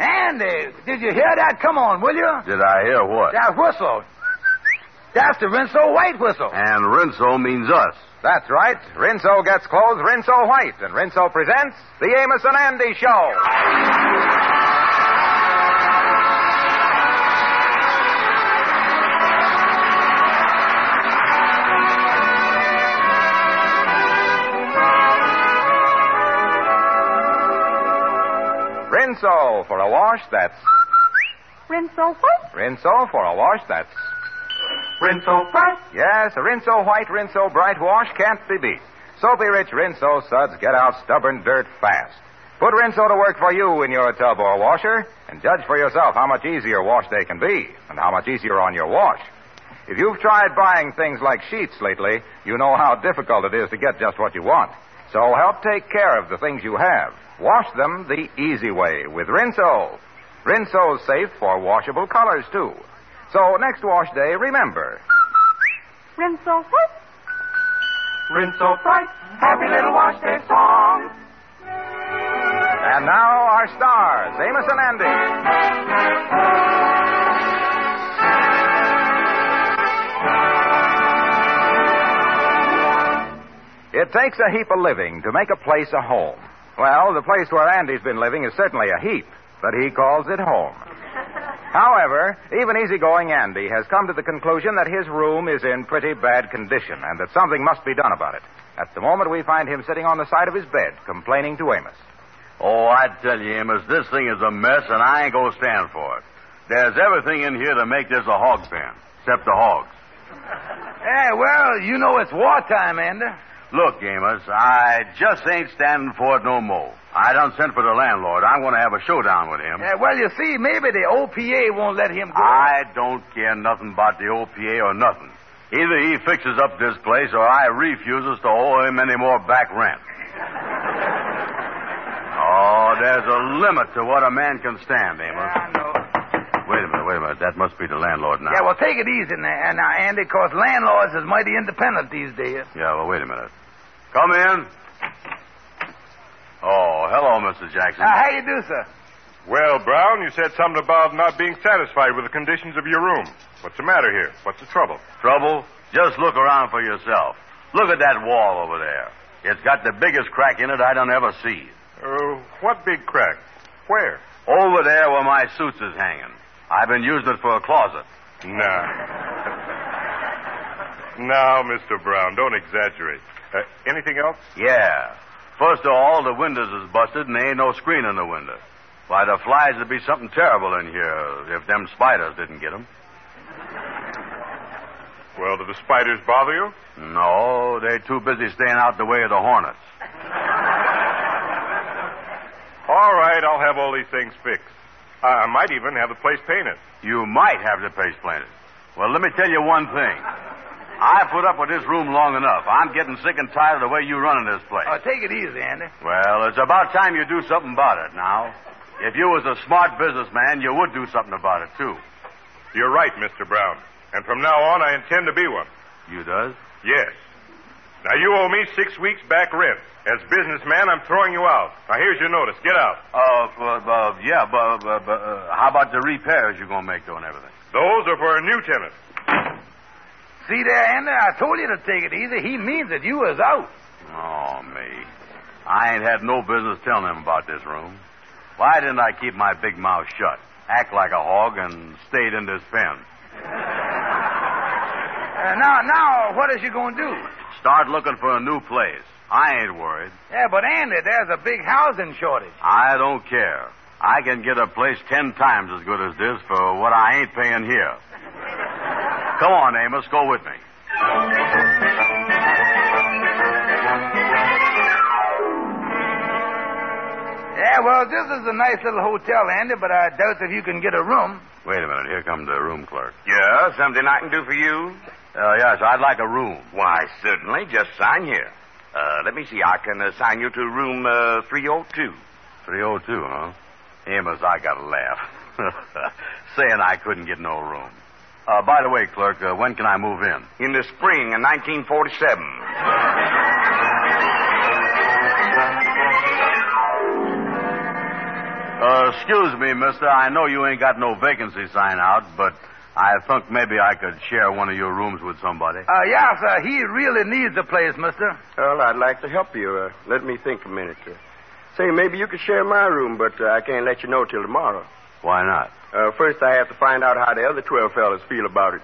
Andy, did you hear that? Come on, will you? Did I hear what? That whistle. That's the Rinso White whistle. And Rinso means us. That's right. Rinso gets clothes, Rinso White. And Rinso presents the Amos and Andy Show. Rinso for a wash that's... Rinso White? Rinso for a wash that's... Rinso Bright? Yes, a Rinso White, Rinso Bright wash can't be beat. Soapy rich Rinso suds get out stubborn dirt fast. Put Rinso to work for you in your tub or washer and judge for yourself how much easier wash they can be and how much easier on your wash. If you've tried buying things like sheets lately, you know how difficult it is to get just what you want. So help take care of the things you have. Wash them the easy way with Rinso. Rinso's safe for washable colors, too. So next wash day, remember... Rinso White. Rinso White. Happy little wash day song. And now our stars, Amos and Andy. It takes a heap of living to make a place a home. Well, the place where Andy's been living is certainly a heap, but he calls it home. However, even easygoing Andy has come to the conclusion that his room is in pretty bad condition and that something must be done about it. At the moment, we find him sitting on the side of his bed, complaining to Amos. Oh, I tell you, Amos, this thing is a mess, and I ain't gonna stand for it. There's everything in here to make this a hog pen, except the hogs. Hey, well, you know it's wartime, Andy. Look, Amos, I just ain't standing for it no more. I done sent for the landlord. I'm going to have a showdown with him. Yeah, well, you see, maybe the OPA won't let him go. I don't care nothing about the OPA or nothing. Either he fixes up this place or I refuses to owe him any more back rent. Oh, there's a limit to what a man can stand, Amos. Yeah, I know. Wait a minute. That must be the landlord now. Yeah, well, take it easy now, Andy, because landlords is mighty independent these days. Yeah, well, wait a minute. Come in. Oh, hello, Mr. Jackson. How you do, sir? Well, Brown, you said something about not being satisfied with the conditions of your room. What's the matter here? What's the trouble? Trouble? Just look around for yourself. Look at that wall over there. It's got the biggest crack in it I done ever seen. What big crack? Where? Over there where my suits is hanging. I've been using it for a closet. No. Now, Mr. Brown, don't exaggerate. Anything else? Yeah. First of all, the windows is busted and there ain't no screen in the window. Why, the flies would be something terrible in here if them spiders didn't get them. Well, do the spiders bother you? No, they're too busy staying out the way of the hornets. All right, I'll have all these things fixed. I might even have the place painted. You might have the place painted. Well, let me tell you one thing. I put up with this room long enough. I'm getting sick and tired of the way you're running this place. Oh, take it easy, Andy. Well, it's about time you do something about it now. If you was a smart businessman, you would do something about it, too. You're right, Mr. Brown. And from now on, I intend to be one. You does? Yes. Now, you owe me 6 weeks back rent. As businessman, I'm throwing you out. Now, here's your notice. Get out. How about the repairs you're going to make, though, and everything? Those are for a new tenant. See there, Andy? I told you to take it easy. He means that you is out. Oh, me. I ain't had no business telling him about this room. Why didn't I keep my big mouth shut, act like a hog, and stayed in this pen? Now, what is you going to do? Start looking for a new place. I ain't worried. Yeah, but Andy, there's a big housing shortage. I don't care. I can get a place 10 times as good as this for what I ain't paying here. Come on, Amos, go with me. Yeah, well, this is a nice little hotel, Andy, but I doubt if you can get a room. Wait a minute. Here comes the room clerk. Yeah, something I can do for you? Yes, I'd like a room. Why, certainly. Just sign here. Let me see. I can assign you to room 302. 302, huh? Amos, I got to laugh. Saying I couldn't get no room. By the way, clerk, when can I move in? In the spring of 1947. Excuse me, mister. I know you ain't got no vacancy sign out, but I think maybe I could share one of your rooms with somebody. Yeah, sir. He really needs a place, mister. Well, I'd like to help you. Let me think a minute. Say, maybe you could share my room, but I can't let you know till tomorrow. Why not? First, I have to find out how the other 12 fellas feel about it.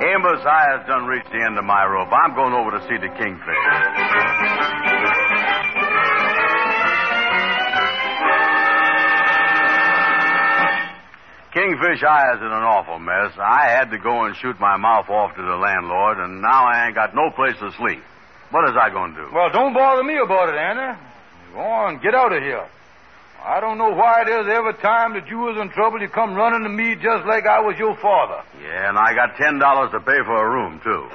Amos, I have done reached the end of my rope. I'm going over to see the kingfish. Kingfish eyes is an awful mess. I had to go and shoot my mouth off to the landlord, and now I ain't got no place to sleep. What is I going to do? Well, don't bother me about it, Anna. Go on, get out of here. I don't know why it is every time that you was in trouble, you come running to me just like I was your father. Yeah, and I got $10 to pay for a room, too.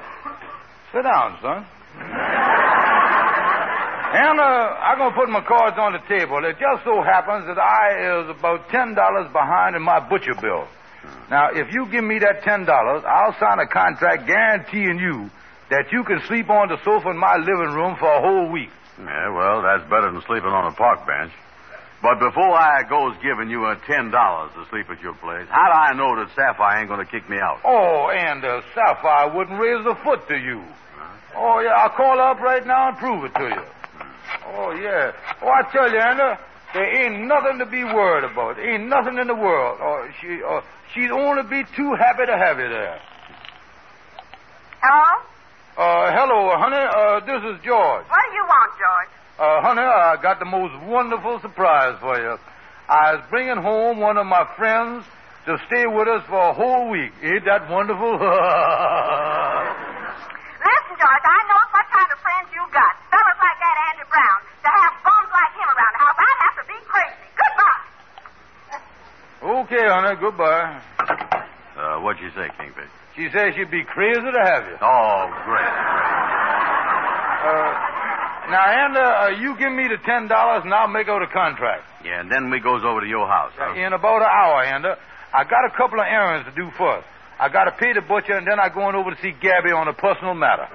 Sit down, son. And I'm going to put my cards on the table. It just so happens that I is about $10 behind in my butcher bill. Now, if you give me that $10, I'll sign a contract guaranteeing you that you can sleep on the sofa in my living room for a whole week. Yeah, well, that's better than sleeping on a park bench. But before I goes giving you $10 to sleep at your place, how do I know that Sapphire ain't going to kick me out? Oh, and Sapphire wouldn't raise a foot to you. Huh? Oh, yeah, I'll call her up right now and prove it to you. Oh, yeah. Oh, I tell you, Anna, there ain't nothing to be worried about. There ain't nothing in the world. She'd only be too happy to have you there. Hello? Hello, honey. This is George. What do you want, George? Honey, I got the most wonderful surprise for you. I was bringing home one of my friends to stay with us for a whole week. Ain't that wonderful? Listen, George, I know what kind of friends you got. Fellas like that Andy Brown. To have bums like him around the house, I'd have to be crazy. Goodbye. Okay, honey, goodbye. What'd she say, Kingfish? She said she'd be crazy to have you. Oh, great. Now, Andy, you give me the $10, and I'll make out a contract. Yeah, and then we goes over to your house, huh? In about an hour, Andy. I got a couple of errands to do first. I got to pay the butcher, and then I going over to see Gabby on a personal matter.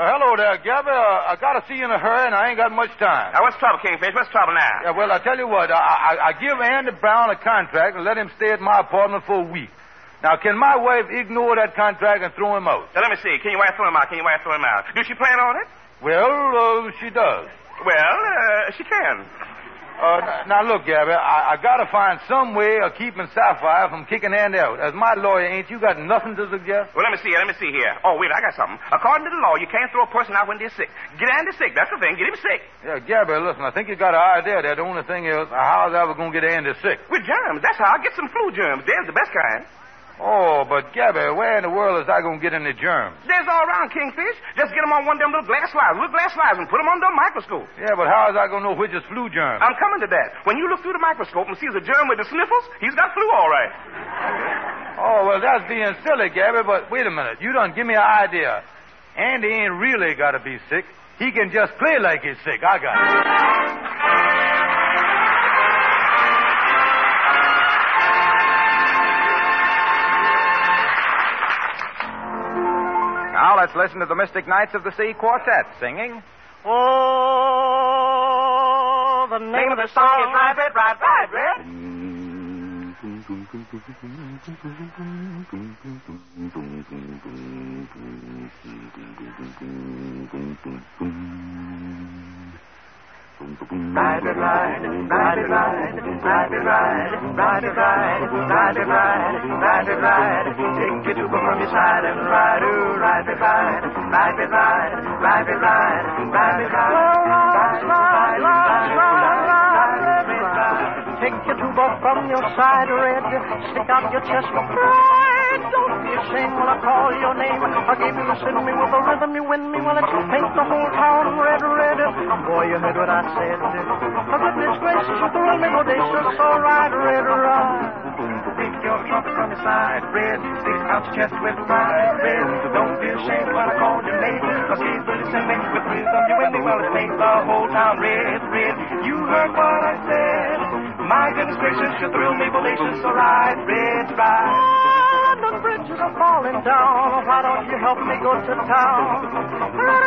Hello there, Gabby. I got to see you in a hurry, and I ain't got much time. Now, what's trouble, Kingfish? What's trouble now? Yeah, well, I tell you what. I give Andy Brown a contract and let him stay at my apartment for a week. Now, can my wife ignore that contract and throw him out? Now, let me see. Can your wife throw him out? Can your wife throw him out? Do she plan on it? Well, she does. Well, she can. Now, look, Gabby, I got to find some way of keeping Sapphire from kicking Andy out. As my lawyer, ain't you got nothing to suggest? Well, let me see here. Oh, wait, I got something. According to the law, you can't throw a person out when they're sick. Get Andy sick, that's the thing. Get him sick. Yeah, Gabby, listen, I think you got an idea there. The only thing is, how's I ever going to get Andy sick? With germs, that's how I get some flu germs. They're the best kind. Oh, but, Gabby, where in the world is I going to get any germs? There's all around, Kingfish. Just get them on one of them little glass slides, and put them under a microscope. Yeah, but how is I going to know which is flu germs? I'm coming to that. When you look through the microscope and see the germ with the sniffles, he's got flu all right. Oh, well, that's being silly, Gabby, but wait a minute. You done give me an idea. Andy ain't really got to be sick. He can just play like he's sick. I got it. Now let's listen to the Mystic Knights of the Sea Quartet singing. Oh, the name of the song is Ride, Red. Ride, take your tuba from your side and ride, ooh, ride, Take your two-bob from your side, Red. Stick out your chest for pride. Don't be ashamed when I call your name. Forgive me, listen to me with the rhythm you win me. Well, let you paint the whole town red, red. Boy, you heard what I said. For goodness gracious, you throw me bodacious. All right, Red, right. Take your trumpet from your side, Red. Stick out your chest with pride, Red. Don't be ashamed when I call your name. Forgive me, listen to me with rhythm you win me. Well, it paint the whole town red, red. You heard what I said. My goodness gracious, you thrill me, voracious, all right, Red, right. Oh, the bridges are falling down. Why don't you help me go to town?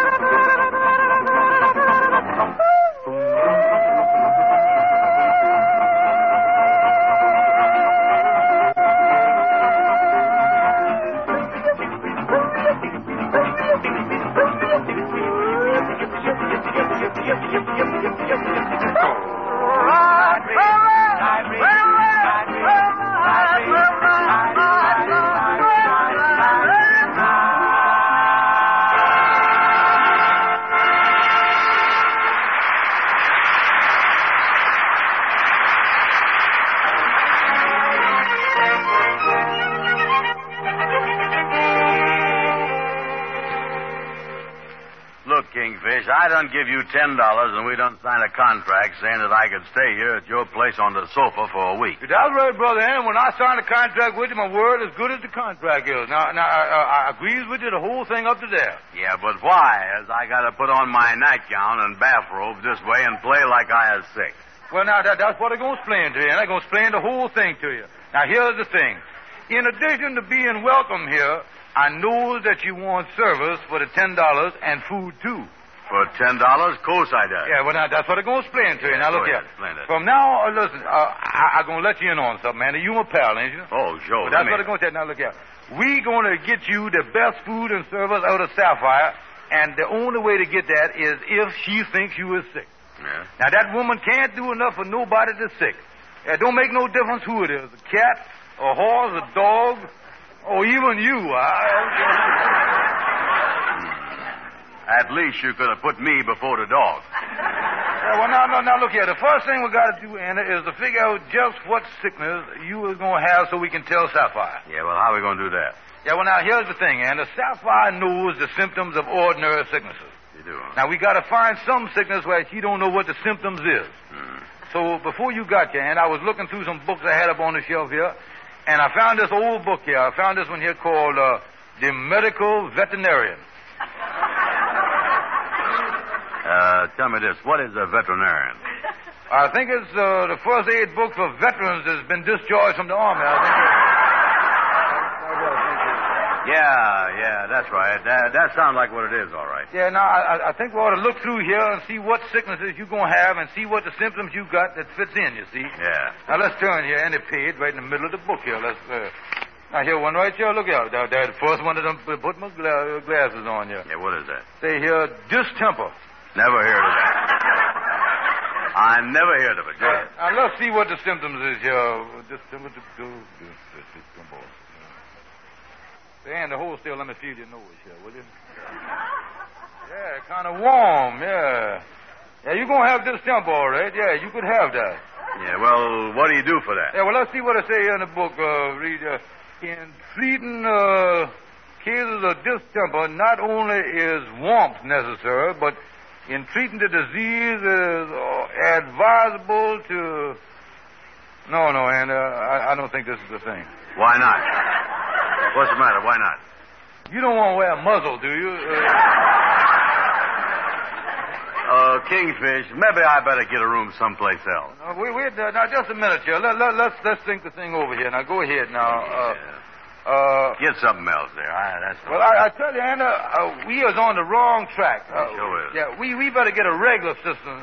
I done give you $10 and we done sign a contract saying that I could stay here at your place on the sofa for a week. That's right, Brother Ann. When I signed a contract with you, my word as good as the contract is. Now I agrees with you the whole thing up to there. Yeah, but why? As I got to put on my nightgown and bathrobe this way and play like I is sick. Well, now, that's what I'm going to explain to you, and I'm going to explain the whole thing to you. Now, here's the thing. In addition to being welcome here, I know that you want service for the $10 and food, too. For $10, of course I does. Yeah, well, now, that's what I'm going to explain to you. Yeah, now, look here. From now, listen, I'm going to let you in on something, man. You my pal, ain't you? Oh, sure. Well, that's what I'm going to tell you. Now, look here. We're going to get you the best food and service out of Sapphire, and the only way to get that is if she thinks you is sick. Yeah. Now, that woman can't do enough for nobody that's sick. It don't make no difference who it is, a cat, a horse, a dog, or even you. At least you could have put me before the dog. Yeah, well, now, look here. The first thing we got to do, Anna, is to figure out just what sickness you are going to have so we can tell Sapphire. Yeah, well, how are we going to do that? Yeah, well, now, here's the thing, Anna. Sapphire knows the symptoms of ordinary sicknesses. You do? Now, we got to find some sickness where she don't know what the symptoms is. Hmm. So before you got here, Anna, I was looking through some books I had up on the shelf here, and I found this old book here. I found this one here called The Medical Veterinarian. Tell me this. What is a veterinarian? I think it's the first aid book for veterans that's been discharged from the Army. I think it's... Yeah, that's right. That sounds like what it is, all right. Yeah, now, I think we ought to look through here and see what sicknesses you're going to have and see what the symptoms you got that fits in, you see. Yeah. Now, let's turn here. Any page right in the middle of the book here. Let's... I hear one right here. Look out. That first one that I'm put my glasses on here. Yeah, what is that? They hear distemper. Never heard of that. I never heard of it. Go ahead. Now, let's see what the symptoms is here. Distemper. And the whole still, let me feel your nose here, will you? Yeah, kind of warm, yeah. Yeah, you're going to have distemper, all right. Yeah, you could have that. Yeah, well, what do you do for that? Yeah, well, let's see what I say here in the book. In treating cases of distemper, not only is warmth necessary, but in treating the disease is advisable to... No, and I don't think this is the thing. Why not? What's the matter? Why not? You don't want to wear a muzzle, do you? Kingfish, maybe I better get a room someplace else. Now, just a minute here. Let's think the thing over here. Now, go ahead now. Get something else there. I tell you, Anna, we is on the wrong track. Sure is. Yeah, we better get a regular system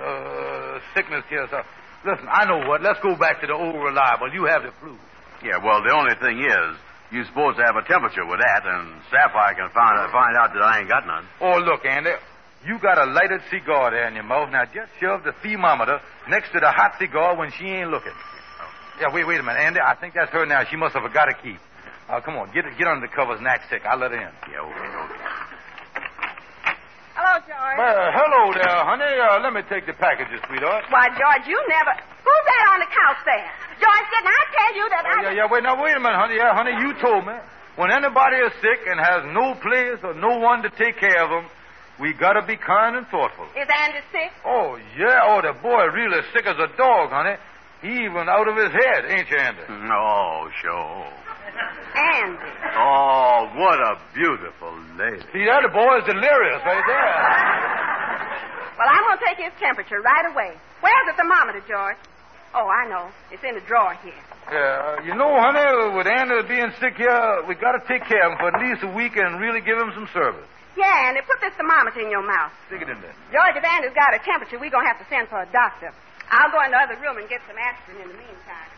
sickness here. So. Listen, I know what. Let's go back to the old reliable. You have the flu. Yeah, well, the only thing is... You're supposed to have a temperature with that, and Sapphire can find out that I ain't got none. Oh, look, Andy, you got a lighted cigar there in your mouth. Now, just shove the thermometer next to the hot cigar when she ain't looking. Yeah, wait a minute, Andy. I think that's her now. She must have forgot a key. Come on, get under the covers and act sick. I'll let her in. Yeah, okay. Hello, George. Well, hello there, honey. Let me take the packages, sweetheart. Why, George, you never... Who's that on the couch there? George, didn't I tell you that wait a minute, honey. Yeah, honey, you told me. When anybody is sick and has no place or no one to take care of them, we gotta be kind and thoughtful. Is Andy sick? Oh, yeah. Oh, the boy really sick as a dog, honey. He even out of his head, ain't you, Andy? No, sure. Andy. Oh, what a beautiful lady. See, that the boy's delirious right there. Well, I'm gonna take his temperature right away. Where's the thermometer, George? Oh, I know. It's in the drawer here. Yeah, you know, honey, with Andy being sick here, we got to take care of him for at least a week and really give him some service. Yeah, Andy, put this thermometer in your mouth. Stick it in there. George, if Andy's got a temperature, we're going to have to send for a doctor. I'll go in the other room and get some aspirin in the meantime.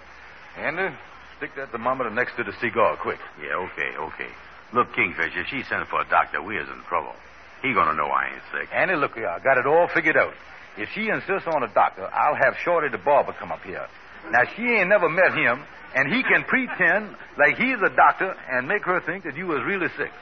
Andy, stick that thermometer next to the cigar, quick. Yeah, okay. Look, Kingfisher, she sent for a doctor. We is in trouble. He going to know I ain't sick. Andy, look here. I got it all figured out. If she insists on a doctor, I'll have Shorty the barber come up here. Now, she ain't never met him, and he can pretend like he's a doctor and make her think that you was really sick.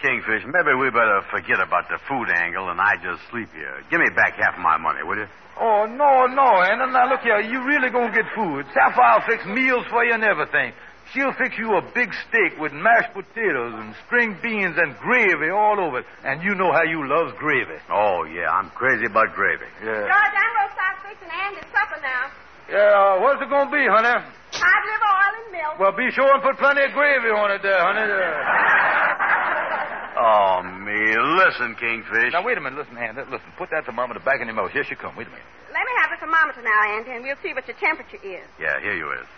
Kingfish, maybe we better forget about the food angle and I just sleep here. Give me back half my money, will you? Oh, no, Anna. Now, look here. You really gonna get food. Sapphire'll fix meals for you and everything. She'll fix you a big steak with mashed potatoes and string beans and gravy all over it. And you know how you love gravy. Oh, yeah, I'm crazy about gravy. Yeah. George, I'm going to start fixing Andy's supper now. Yeah, what's it going to be, honey? Hot liver, oil, and milk. Well, be sure and put plenty of gravy on it there, honey. Oh, me. Listen, Kingfish. Now, wait a minute. Listen, Andy. Listen, put that thermometer back in your mouth. Here she comes. Wait a minute. Let me have the thermometer now, Andy, and we'll see what your temperature is. Yeah, here you is.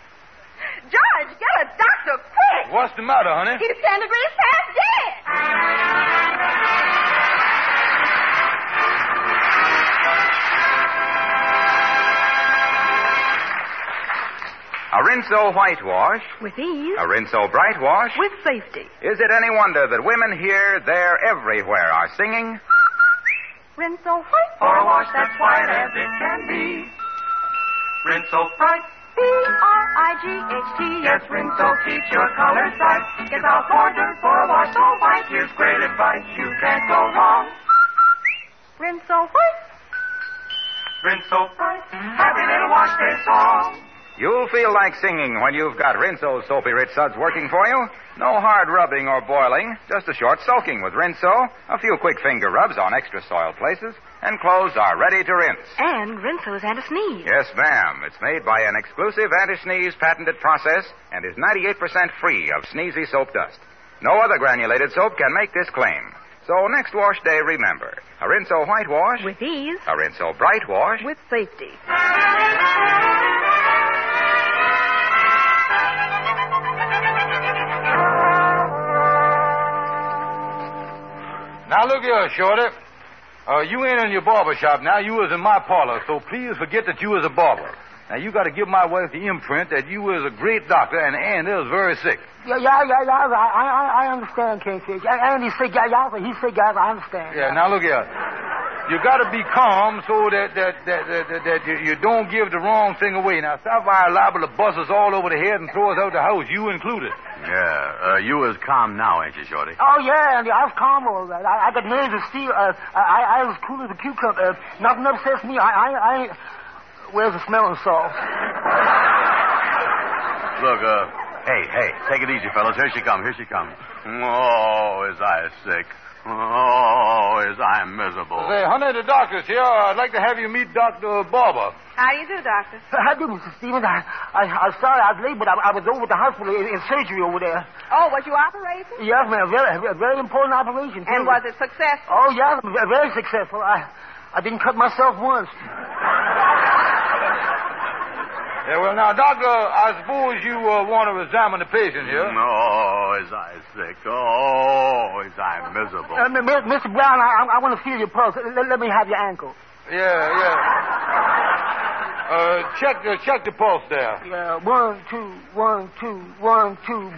George, get a doctor, quick! What's the matter, honey? He's 10 degrees past dead. A Rinso whitewash. With ease. A Rinso bright wash. With safety. Is it any wonder that women here, there, everywhere are singing? Rinso white. For a wash that's white as it can be. Rinso bright. Bright. Yes, Rinso keeps your colors bright. It's a powder for a wash so white. Here's great advice, you can't go wrong. Rinso white. Rinso bright. Happy little wash day song. You'll feel like singing when you've got Rinso's soapy rich suds working for you. No hard rubbing or boiling, just a short soaking with Rinso, a few quick finger rubs on extra soiled places, and clothes are ready to rinse. And Rinso's anti-sneeze. Yes, ma'am. It's made by an exclusive anti-sneeze patented process and is 98% free of sneezy soap dust. No other granulated soap can make this claim. So next wash day, remember, a Rinso whitewash. With ease. A Rinso bright wash. With safety. Now, look here, Shorty. You ain't in your barber shop now. You was in my parlor, so please forget that you was a barber. Now, you got to give my wife the imprint that you was a great doctor and Andy was very sick. Yeah. I understand, Casey. Andy's sick, yeah. He's sick, yeah. I understand. Yeah, now, look here. You got to be calm so that you don't give the wrong thing away. Now, Sapphire liable to bust us all over the head and throw us out the house, you included. Yeah, you is calm now, ain't you, Shorty? Oh, yeah, Andy, I was calm all right. I got nerves of steel. I was cool as a cucumber. Nothing upsets me. Where's the smelling salt? Look, hey, take it easy, fellas. Here she comes. Oh, is I sick. Oh, is I miserable. Say, honey, the doctor's here. I'd like to have you meet Dr. Barber. How do you do, doctor? How do you, Mr. Stevens? I'm sorry I was late, but I was over at the hospital in surgery over there. Oh, was you operating? Yes, ma'am. Very, very important operation. And was it successful? Oh, yeah, very successful. I didn't cut myself once. Yeah, well, now, Doctor, I suppose you want to examine the patient here. Oh, is I sick. Oh, is I miserable. Mr. Brown, I want to feel your pulse. Let me have your ankle. Yeah. Check the pulse there. Yeah, 1, 2, 1, 2, 1, 2.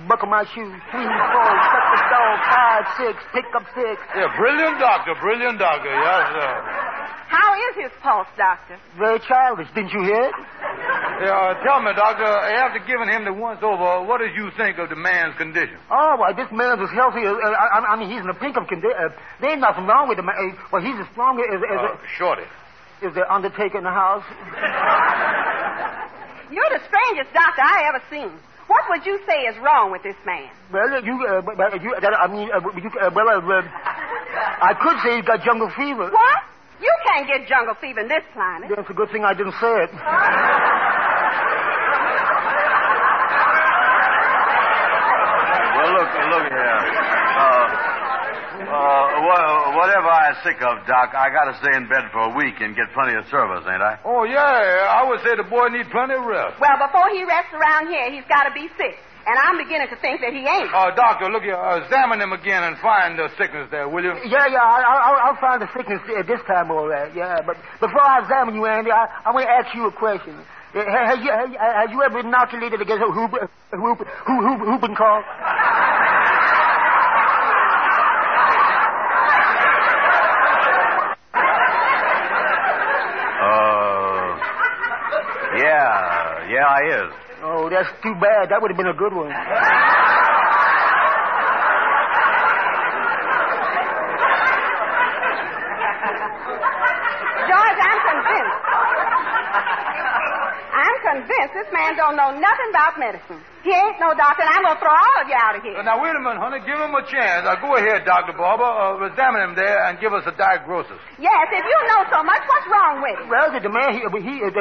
Buckle my shoes. 3, 4. Check the dog. 5, 6. Pick up 6. Yeah, brilliant doctor. Yes, sir. How is his pulse, Doctor? Very childish. Didn't you hear it? Tell me, Doctor, after giving him the once-over, what did you think of the man's condition? Oh, well, this man was healthy. I mean, he's in the pink of condition. There ain't nothing wrong with him. Well, he's as strong as Shorty. Is the undertaker in the house? You're the strangest doctor I ever seen. What would you say is wrong with this man? Well, I could say he's got jungle fever. What? You can't get jungle fever in this planet. That's a good thing I didn't say it. Well, look here. Whatever I am sick of, Doc, I got to stay in bed for a week and get plenty of service, ain't I? Oh, yeah. I would say the boy needs plenty of rest. Well, before he rests around here, he's got to be sick. And I'm beginning to think that he ain't. Doctor, look here. Examine him again and find the sickness there, will you? Yeah. I'll find the sickness this time, all right. Yeah, but before I examine you, Andy, I want to ask you a question. Have you ever inoculated against whooping cough? Yeah, I is. Oh, that's too bad. That would have been a good one. George, I'm convinced. I'm convinced this man don't know nothing about medicine. He ain't no doctor, and I'm going to throw all of you out of here. Now, wait a minute, honey. Give him a chance. Now, go ahead, Dr. Barber. Examine him there and give us a diagnosis. Yes, if you know so much, what's wrong with him? Well, the man,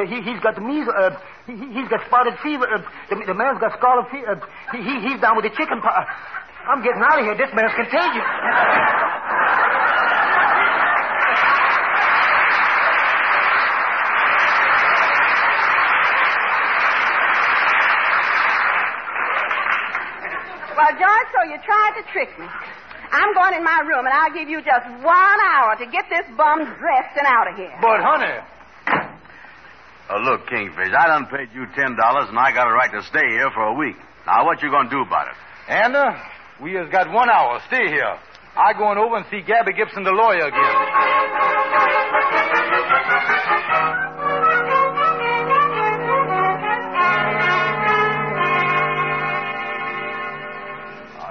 he's got the measles. He's got spotted fever. The man's got scarlet fever. He's down with the chicken pox. I'm getting out of here. This man's contagious. Well, George, so you tried to trick me. I'm going in my room, and I'll give you just 1 hour to get this bum dressed and out of here. But, honey... Look, Kingfish, I done paid you $10, and I got a right to stay here for a week. Now, what you going to do about it? Anna, we has got 1 hour. Stay here. I going over and see Gabby Gibson, the lawyer, again.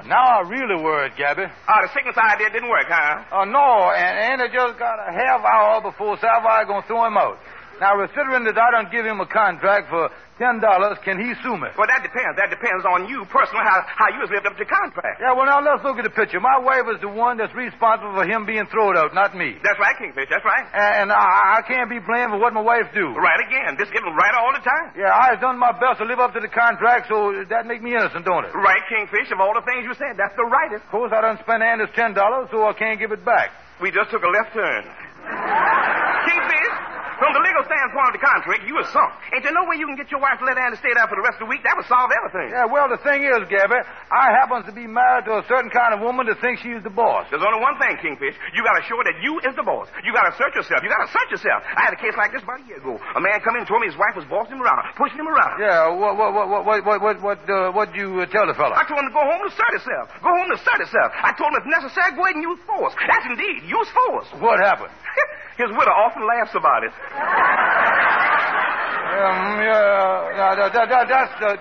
Now I really worried, Gabby. Oh, the sickness idea didn't work, huh? No, and Andy just got a half hour before Salvador going to throw him out. Now, considering that I don't give him a contract for $10, can he sue me? Well, that depends. That depends on you personally, how you have lived up to the contract. Yeah, well, now, let's look at the picture. My wife is the one that's responsible for him being thrown out, not me. That's right, Kingfish. That's right. And I can't be blamed for what my wife do. Right again. This getting right all the time. Yeah, I have done my best to live up to the contract, so that make me innocent, don't it? Right, Kingfish. Of all the things you said, that's the rightest. Of course, I done spent Andy's $10, so I can't give it back. We just took a left turn. Kingfish... From the legal standpoint of the contract, you were sunk. Ain't there no way you can get your wife to let Andy stay there for the rest of the week? That would solve everything. Yeah, well, the thing is, Gabby, I happen to be married to a certain kind of woman that thinks she's the boss. There's only one thing, Kingfish. You got to show that you is the boss. You got to search yourself. I had a case like this about a year ago. A man come in and told me his wife was bossing him around, pushing him around. Yeah, what did you tell the fella? I told him to go home and assert himself. I told him if necessary, go ahead and use force. That's indeed, use force. What happened? His widow often laughs about it. That's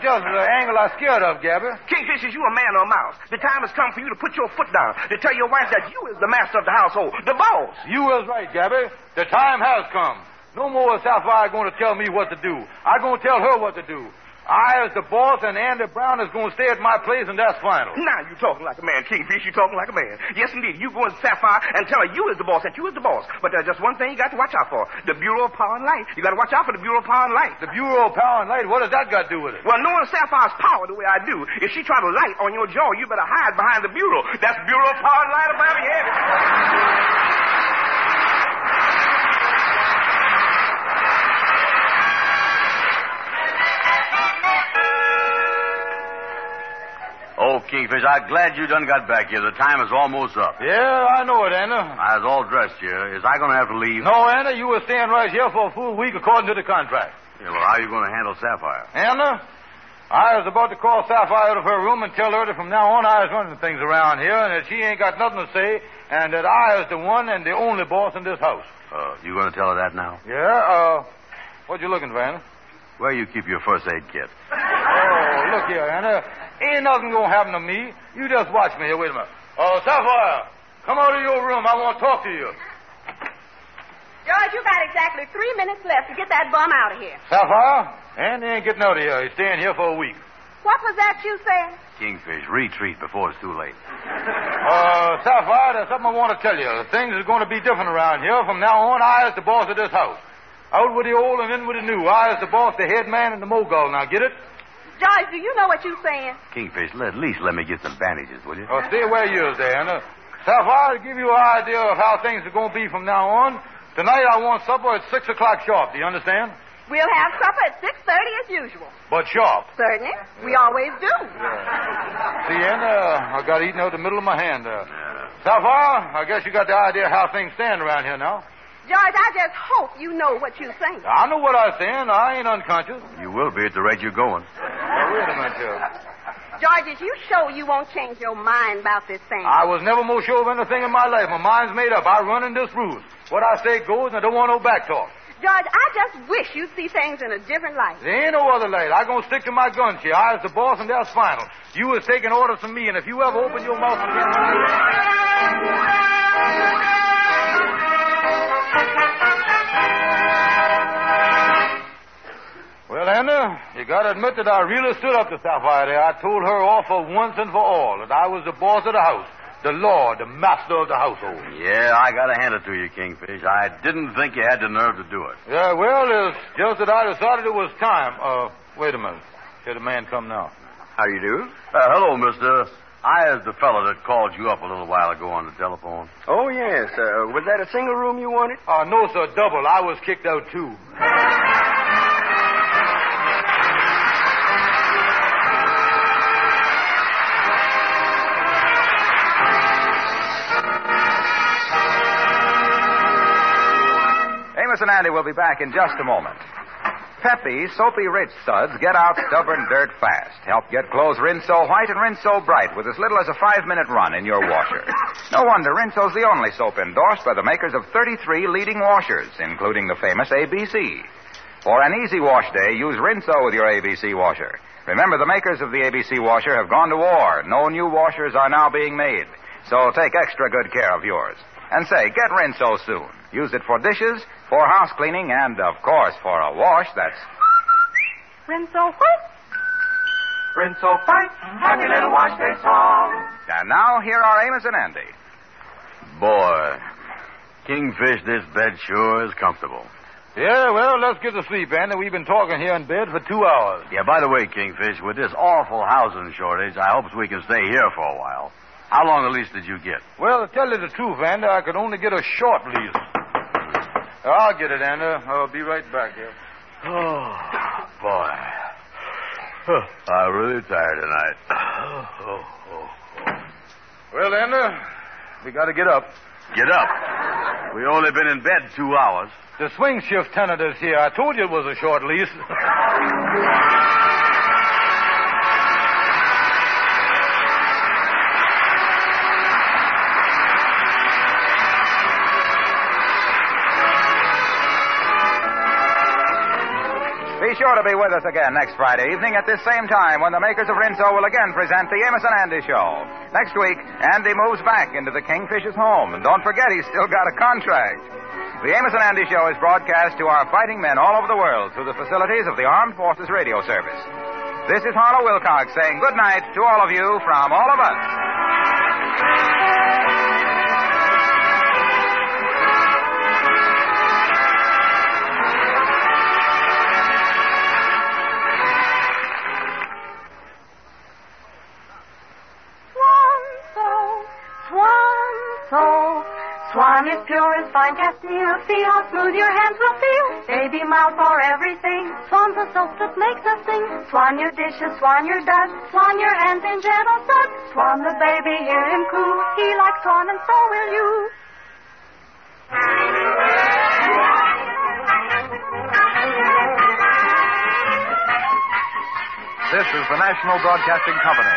just the angle I'm scared of, Gabby. Kingfish, is you a man or a mouse? The time has come for you to put your foot down, to tell your wife that you is the master of the household, the boss. You is right, Gabby. The time has come. No more is Sapphire going to tell me what to do. I'm going to tell her what to do. I, as the boss, and Andy Brown is going to stay at my place, and that's final. Now you talking like a man, Kingfish. You talking like a man. Yes, indeed. You go to Sapphire and tell her you is the boss, that you is the boss. But there's just one thing you got to watch out for. The Bureau of Power and Light. You got to watch out for the Bureau of Power and Light. The Bureau of Power and Light? What does that got to do with it? Well, knowing Sapphire's power the way I do, if she try to light on your jaw, you better hide behind the Bureau. That's Bureau of Power and Light about your head. Oh, Kingfish, I'm glad you done got back here. The time is almost up. Yeah, I know it, Anna. I was all dressed here. Is I going to have to leave? No, Anna, you were staying right here for a full week according to the contract. Yeah, well, how are you going to handle Sapphire? Anna, I was about to call Sapphire out of her room and tell her that from now on I was running things around here and that she ain't got nothing to say and that I is the one and the only boss in this house. You going to tell her that now? Yeah, what you looking for, Anna? Where you keep your first aid kit? Oh, look here, Anna. Ain't nothing gonna happen to me. You just watch me here. Wait a minute. Oh, Sapphire, come out of your room. I want to talk to you. George, you got exactly 3 minutes left to get that bum out of here. Sapphire, Andy ain't getting out of here. He's staying here for a week. What was that you said? Kingfish, retreat before it's too late. Sapphire, there's something I want to tell you. Things are going to be different around here. From now on, I is the boss of this house. Out with the old and in with the new. I is the boss, the head man, and the mogul. Now, get it? Joyce, do you know what you're saying? Kingfish, at least let me get some bandages, will you? Oh, stay where you is, Anna. Sapphire, to give you an idea of how things are going to be from now on, tonight I want supper at 6 o'clock sharp. Do you understand? We'll have supper at 6:30 as usual. But sharp. Certainly. Yeah. We always do. Yeah. See, Anna, I got eaten out the middle of my hand there. Yeah. Sapphire, I guess you got the idea how things stand around here now. George, I just hope you know what you're saying. I know what I'm saying. I ain't unconscious. You will be at the rate you're going. Now, wait a minute, George. George, if you show you won't change your mind about this thing. I was never more sure of anything in my life. My mind's made up. I run in this rule. What I say goes, and I don't want no back talk. George, I just wish you'd see things in a different light. There ain't no other light. I'm going to stick to my guns here. I was the boss, and that's final. You was taking orders from me, and if you ever open your mouth again... Well, Anna, you got to admit that I really stood up to Sapphire there. I told her off for once and for all that I was the boss of the house. The lord, the master of the household. Yeah, I gotta hand it to you, Kingfish. I didn't think you had the nerve to do it. Yeah, well, it's just that I decided it was time. Wait a minute. Here the man come now. How you do? Hello, mister. I is the fella that called you up a little while ago on the telephone. Oh, yes. Was that a single room you wanted? No, sir, double. I was kicked out, too. Amos and Andy will be back in just a moment. Peppy Soapy Rich Suds get out stubborn dirt fast. Help get clothes Rinso white and Rinso bright with as little as a 5-minute run in your washer. No wonder Rinso's the only soap endorsed by the makers of 33 leading washers, including the famous ABC. For an easy wash day, use Rinso with your ABC washer. Remember, the makers of the ABC washer have gone to war. No new washers are now being made. So take extra good care of yours. And say, get Rinso soon. Use it for dishes, for house cleaning, and, of course, for a wash that's... Rinso what? Rinso fight, happy little wash day song. And now, here are Amos and Andy. Boy, Kingfish, this bed sure is comfortable. Yeah, well, let's get to sleep, Andy. We've been talking here in bed for 2 hours. Yeah, by the way, Kingfish, with this awful housing shortage, I hope we can stay here for a while. How long a lease did you get? Well, to tell you the truth, Andy, I could only get a short lease. I'll get it, Andy. I'll be right back here. Oh, boy. I'm really tired tonight. Well, Andy, we got to get up. Get up? We only been in bed 2 hours. The swing shift tenant is here. I told you it was a short lease. Be sure to be with us again next Friday evening at this same time when the makers of Rinso will again present the Amos and Andy Show. Next week, Andy moves back into the Kingfish's home. And don't forget, he's still got a contract. The Amos and Andy Show is broadcast to our fighting men all over the world through the facilities of the Armed Forces Radio Service. This is Harlow Wilcox saying good night to all of you from all of us. Swan is pure as fine Castile. See how smooth your hands will feel. Baby mouth for everything. Swan's a soap that makes us sing. Swan your dishes, Swan your dust, Swan your hands in gentle suds. Swan the baby, hear him coo. He likes Swan and so will you. This is the National Broadcasting Company.